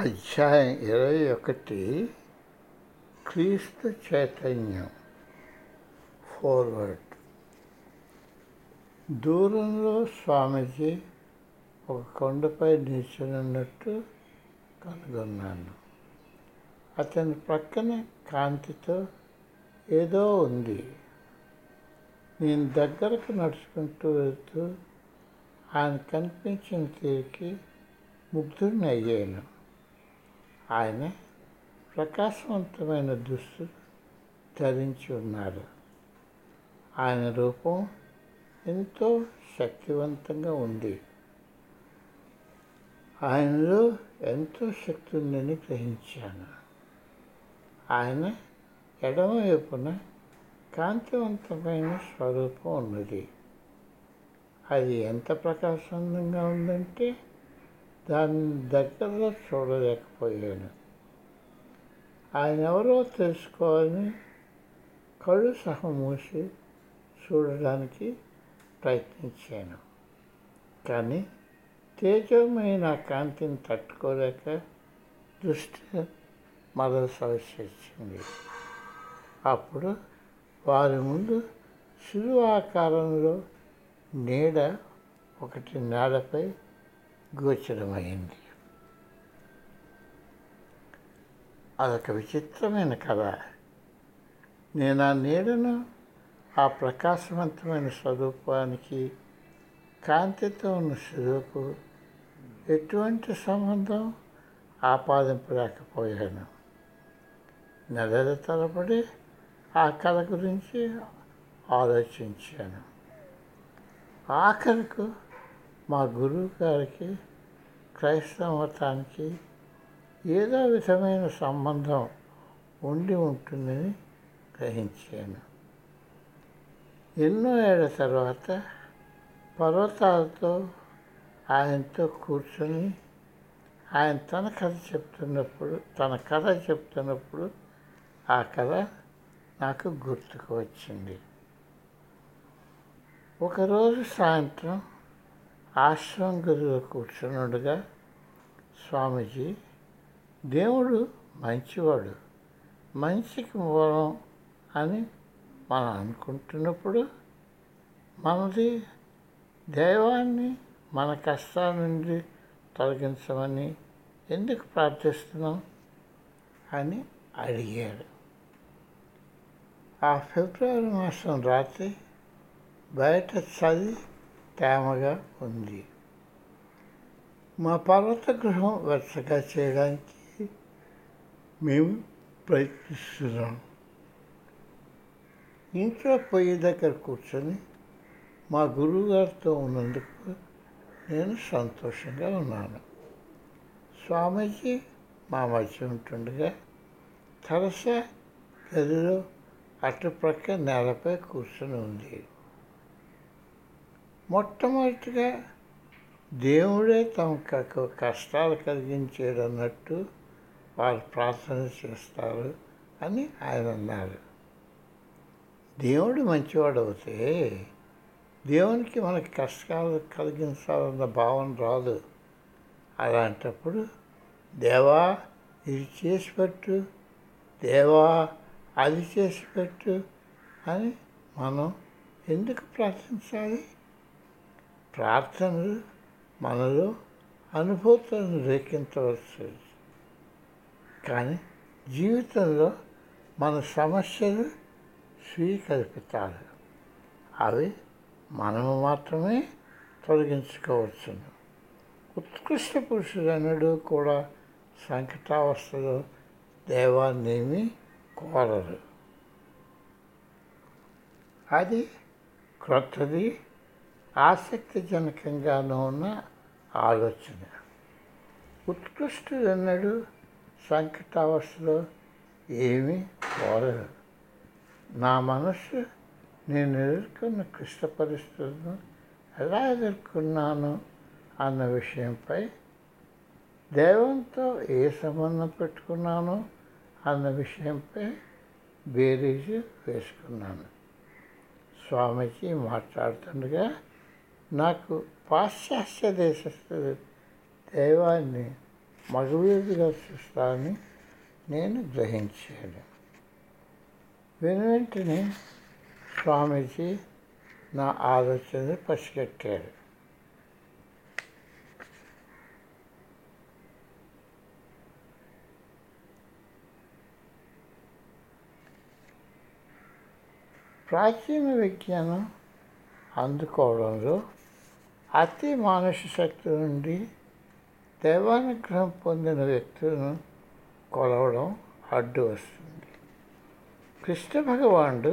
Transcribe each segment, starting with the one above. అధ్యాయం 21 క్రీస్తు చైతన్యం ఫార్వర్డ్. దూరంలో స్వామీజీ ఒక కొండపై నిల్చున్నట్టు కనుగొన్నాను. అతని ప్రక్కనే కాంతితో ఏదో ఉంది. నేను దగ్గరకు నడుచుకుంటూ వెళ్తూ ఆయన కనిపించిన తీరికి ముగ్ధుడిని అయ్యాను. ఆయన ప్రకాశవంతమైన దుస్తులు ధరించి ఉన్నారు. ఆయన రూపం ఎంతో శక్తివంతంగా ఉంది. ఆయనలో ఎంతో శక్తి ఉందని గ్రహించాను. ఆయన ఎడమవైపున కాంతివంతమైన స్వరూపం ఉన్నది. అది ఎంత ప్రకాశవంతంగా ఉందంటే దాని దగ్గరలో చూడలేకపోయాను. ఆయన ఎవరో తెలుసుకోవాలని కళ్ళు సహా మూసి చూడడానికి ప్రయత్నించాను, కానీ తేజమైన కాంతిని తట్టుకోలేక దృష్టి మరో సవచ్చింది. అప్పుడు వారి ముందు సులువు ఆకారంలో నీడ ఒకటి నేలపై గోచరమైంది. అదొక విచిత్రమైన కథ. నేను ఆ నీడను ఆ ప్రకాశవంతమైన స్వరూపానికి కాంతితో ఉన్న స్వరూపు ఎటువంటి సంబంధం ఆపాదింపలేకపోయాను. నెలల తరబడి ఆ కళ గురించి ఆలోచించాను. ఆఖరుకు మా గురువు గారికి క్రైస్తవ మతానికి ఏదో విధమైన సంబంధం ఉండి ఉంటుందని గ్రహించాను. ఎన్నో ఏళ్ల తర్వాత పర్వతాలతో ఆయనతో కూర్చొని ఆయన తన కథ చెప్తున్నప్పుడు ఆ కథ నాకు గుర్తుకు వచ్చింది. ఒకరోజు సాయంత్రం ఆశ్రమం గురువు కూర్చున్నట్టుగా స్వామీజీ, దేవుడు మంచివాడు, మంచికి మూలం అని మనం అనుకుంటున్నప్పుడు మనది దైవాన్ని మన కష్టాల నుండి తొలగించమని ఎందుకు ప్రార్థిస్తున్నాం అని అడిగారు. ఆ ఫిబ్రవరి మాసం రాత్రి బయట చలి తేమగా ఉంది. మా పర్వత గృహం వెచ్చగా చేయడానికి మేము ప్రయత్నిస్తున్నాం. ఇంట్లో పొయ్యి దగ్గర కూర్చొని మా గురువుగారితో ఉన్నందుకు నేను సంతోషంగా ఉన్నాను. స్వామీజీ మా మధ్య ఉంటుండగా తరసా గదిలో అటుప్రక్క నేలపై కూర్చొని ఉంది. మొట్టమొదటిగా దేవుడే తమకు కష్టాలు కలిగించేటన్నట్టు వారు ప్రార్థన చేస్తారు అని ఆయన అన్నారు. దేవుడు మంచివాడవుతే దేవునికి మనకి కష్టాలు కలిగించాలన్న భావన రాదు. అలాంటప్పుడు దేవా ఇది చేసిపెట్టు, దేవా అది చేసిపెట్టు అని మనం ఎందుకు ప్రార్థించాలి? ప్రార్థనలు మనలో అనుభూతులను రేకించవచ్చు, కానీ జీవితంలో మన సమస్యలు స్వీకరిస్తారు. అవి మనము మాత్రమే తొలగించుకోవచ్చును. ఉత్కృష్ట పురుషుడనడు కూడా సంకటావస్థలో దైవాన్నేమీ కోరరు. అది క్రొత్తది, ఆసక్తిజనకంగానూ ఉన్న ఆలోచన. ఉత్కృష్టుడన్నడు సంకటావస్థలో ఏమీ కోరరు. నా మనస్సు నేను ఎదుర్కొన్న క్లిష్ట పరిస్థితులను ఎలా ఎదుర్కొన్నాను అన్న విషయంపై, దైవంతో ఏ సంబంధం పెట్టుకున్నాను అన్న విషయంపై బేరీజు వేసుకున్నాను. స్వామీజీ మాట్లాడుతుండగా నాకు పాశ్చాత్య దేశస్థులు దైవాన్ని మగవీధిగా సృష్టాన్ని నేను గ్రహించాను. వెంటనే స్వామీజీ నా ఆలోచనను పసిగట్టాడు. ప్రాచీన విజ్ఞానం అందుకోవడంలో అతి మానసిక శక్తి నుండి దైవానుగ్రహం పొందిన వ్యక్తులను కొలవడం అడ్డు వస్తుంది. కృష్ణ భగవానుడు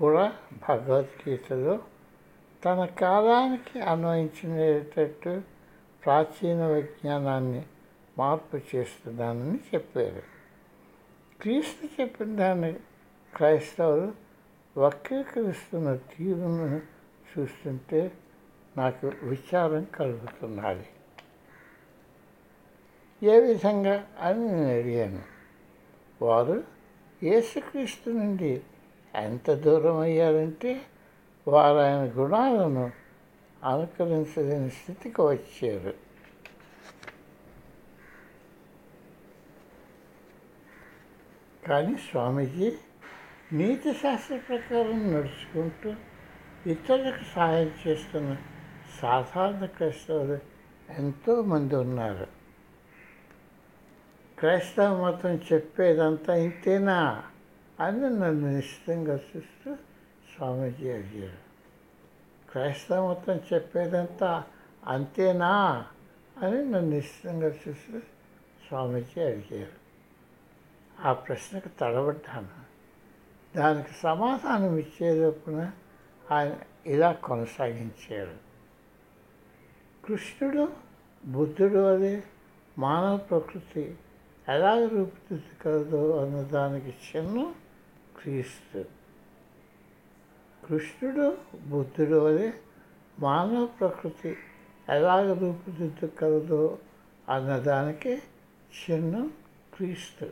కూడా భగవద్గీతలో తన కాలానికి అన్వయించినట్టు ప్రాచీన విజ్ఞానాన్ని మార్పు చేస్తున్నానని చెప్పారు. క్రీస్తు చెప్పిన దాన్ని క్రైస్తవులు వక్రీకరిస్తున్న తీరును చూస్తుంటే నాకు విచారం కలుగుతున్నది. ఏ విధంగా అని నేను అడిగాను. వారు యేసుక్రీస్తు నుండి ఎంత దూరం అయ్యారంటే వారు ఆయన గుణాలను అనుకరించలేని స్థితికి వచ్చారు. కానీ స్వామీజీ నీతి శాస్త్ర ప్రకారం నడుచుకుంటూ ఇతరులకు సహాయం చేస్తున్న సాధారణ క్రైస్తవులు ఎంతోమంది ఉన్నారు. క్రైస్తవ మతం చెప్పేదంతా ఇంతేనా అని నన్ను నిశ్చితంగా చూస్తూ స్వామీజీ అడిగారు. క్రైస్తవ మతం చెప్పేదంతా అంతేనా అని నన్ను నిశ్చితంగా చూస్తూ స్వామీజీ అడిగారు. ఆ ప్రశ్నకు తడబడ్డాను. దానికి సమాధానం ఇచ్చేలోపున ఆయన ఇలా కొనసాగించారు. కృష్ణుడు బుద్ధుడు వలె మానవ ప్రకృతి ఎలా రూపుదిద్దగలదు అన్నదానికి చిహ్నం క్రీస్తు. కృష్ణుడు బుద్ధుడు వలె మానవ ప్రకృతి ఎలాగ రూపుదిద్దగలదు అన్నదానికి చిహ్నం క్రీస్తు.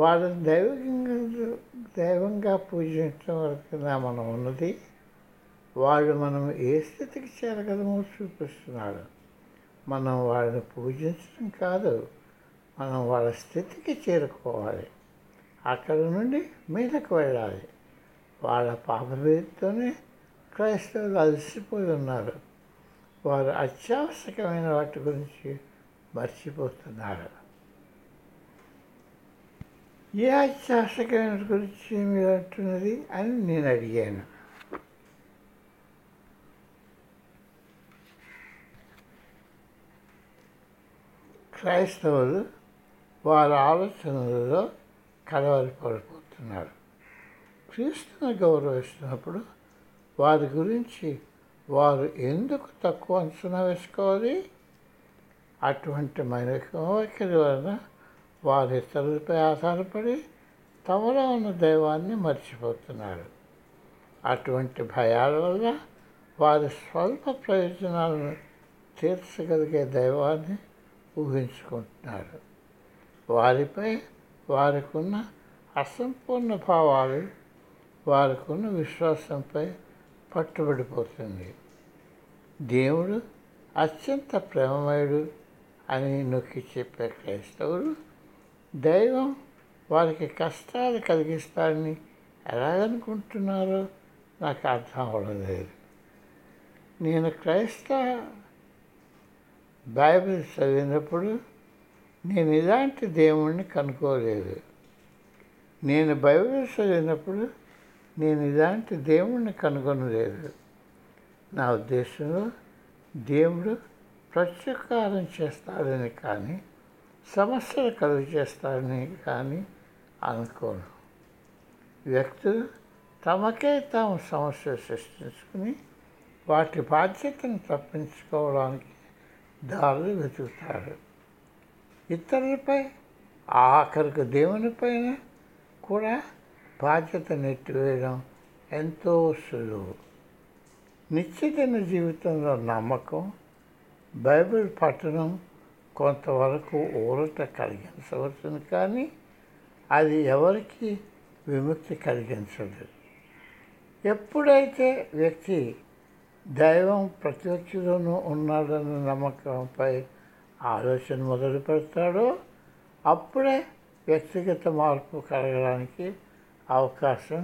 వాళ్ళని దైవంగా పూజించడం వరకు మనం ఉన్నది. వాళ్ళు మనం ఏ స్థితికి చేరగలమో చూపిస్తున్నారు. మనం వాళ్ళని పూజించడం కాదు, మనం వాళ్ళ స్థితికి చేరుకోవాలి. అక్కడ నుండి మీదకు వెళ్ళాలి. వాళ్ళ పాపభేదితోనే క్రైస్తవులు అలసిపోయి ఉన్నారు. వారు అత్యావశ్యకమైన వాటి గురించి మర్చిపోతున్నారు. ఏ అత్యావశ్యకమైన గురించి మీరు అంటున్నది అని నేను అడిగాను. క్రైస్తవులు వారి ఆలోచనలలో కలవరి పడిపోతున్నారు. క్రీస్తును గౌరవిస్తున్నప్పుడు వారి గురించి వారు ఎందుకు తక్కువ అంచనా వేసుకోవాలి? అటువంటి మైనకరి వలన వారు ఇతరులపై ఆధారపడి తమలో ఉన్న దైవాన్ని మర్చిపోతున్నారు. అటువంటి భయాల వల్ల వారి స్వల్ప ప్రయోజనాలను తీర్చగలిగే దైవాన్ని ఊహించుకుంటున్నారు. వారిపై వారికున్న అసంపూర్ణ భావాలు వారికున్న విశ్వాసంపై పట్టుబడిపోతుంది. దేవుడు అత్యంత ప్రేమమయుడు అని నొక్కి చెప్పే క్రైస్తవులు దైవం వారికి కష్టాలు కలిగిస్తారని ఎలాగనుకుంటున్నారో నాకు అర్థం అవ్వలేదు. నేను క్రైస్తవ బైబిల్ చదివినప్పుడు నేను ఇలాంటి దేవుణ్ణి కనుక్కోలేదు. నా ఉద్దేశంలో దేవుడు ప్రత్యుపకారం చేస్తాడని కానీ సమస్యలు కలుగు చేస్తాడని కానీ అనుకోను. వ్యక్తులు తమకే తాము సమస్యలు సృష్టించుకుని వాటి బాధ్యతను తప్పించుకోవడానికి దారులు వెతుకుతారు. ఇతరులపై, ఆఖరికి దేవునిపైన కూడా బాధ్యత నెట్టివేయడం ఎంతో సులువు. నిశ్చితమైన జీవితంలో నమ్మకం, బైబిల్ పఠనం కొంతవరకు ఊరట కలిగించవచ్చును, కానీ అది ఎవరికి విముక్తి కలిగించదు. ఎప్పుడైతే వ్యక్తి దైవం ప్రతి ఒక్కరిలోనూ ఉన్నాడన్న నమ్మకంపై ఆలోచన మొదలు పెడతాడో అప్పుడే వ్యక్తిగత మార్పు కలగడానికి అవకాశం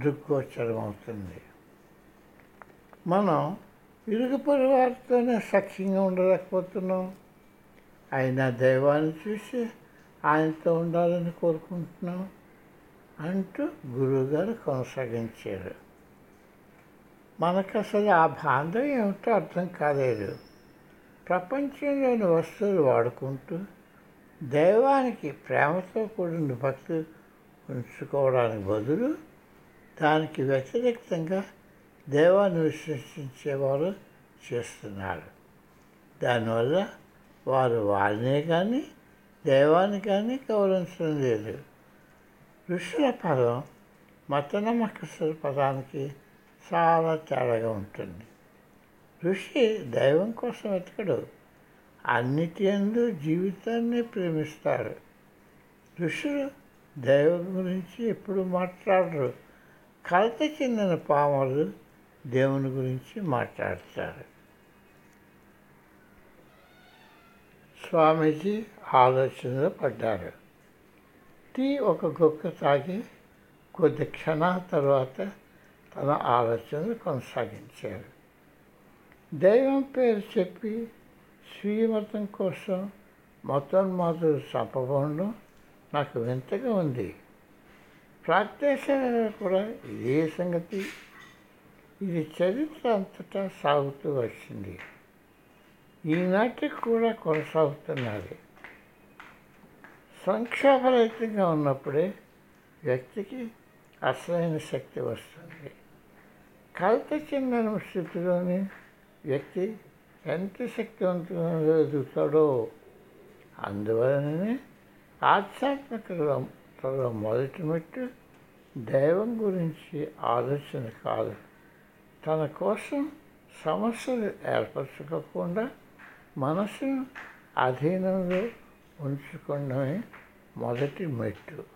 దృక్కోచరమవుతుంది. మనం ఇరుగు పొరుగు వారితోనే సఖ్యంగా ఉండలేకపోతున్నాం, అయినా దైవాన్ని చూసి ఆయనతో ఉండాలని కోరుకుంటున్నాం అంటూ గురువుగారు కొనసాగించారు. మనకు అసలు ఆ బాంధవం ఏమిటో అర్థం కాలేదు. ప్రపంచంలోని వస్తువులు వాడుకుంటూ దైవానికి ప్రేమతో కూడిన భక్తి ఉంచుకోవడానికి బదులు దానికి వ్యతిరేకంగా దైవాన్ని విశ్వసించేవారు చేస్తున్నారు. దానివల్ల వారు వారినే కానీ దైవాన్ని కానీ గౌరవించడం లేదు. ఋషుల పదం మతనమ్మకస్తుల పదానికి చాలా తేడాగా ఉంటుంది. ఋషి దైవం కోసం వెతకడు, అన్నిటి యందు జీవితాన్ని ప్రేమిస్తాడు. ఋషులు దైవం గురించి ఎప్పుడు మాట్లాడరు, కలత చెందిన పాములు దేవుని గురించి మాట్లాడతారు. స్వామీజీ ఆలోచనలో పడ్డారు. టీ ఒక గొక్క తాగి కొద్ది క్షణాల తర్వాత తన ఆలోచనలు కొనసాగించారు. దైవం పేరు చెప్పి స్వీమతం కోసం మతోన్మాదులు చంపబడడం నాకు వింతగా ఉంది. ప్రాక్టీస్గా కూడా ఇదే సంగతి. ఇది చరిత్ర అంతటా సాగుతూ వచ్చింది, ఈనాటికి కూడా కొనసాగుతున్నది. సంక్షోభరహితంగా ఉన్నప్పుడే వ్యక్తికి అసలైన శక్తి వస్తుంది. కలత చెందిన స్థితిలోని వ్యక్తి ఎంత శక్తివంతంగా ఎదుగుతాడో. అందువలననే ఆధ్యాత్మికలో మొదటి మెట్టు దైవం గురించి ఆలోచన కాదు, తన కోసం సమస్యలు ఏర్పరచుకోకుండా మనసును అధీనంలో ఉంచుకోవడమే మొదటి మెట్టు.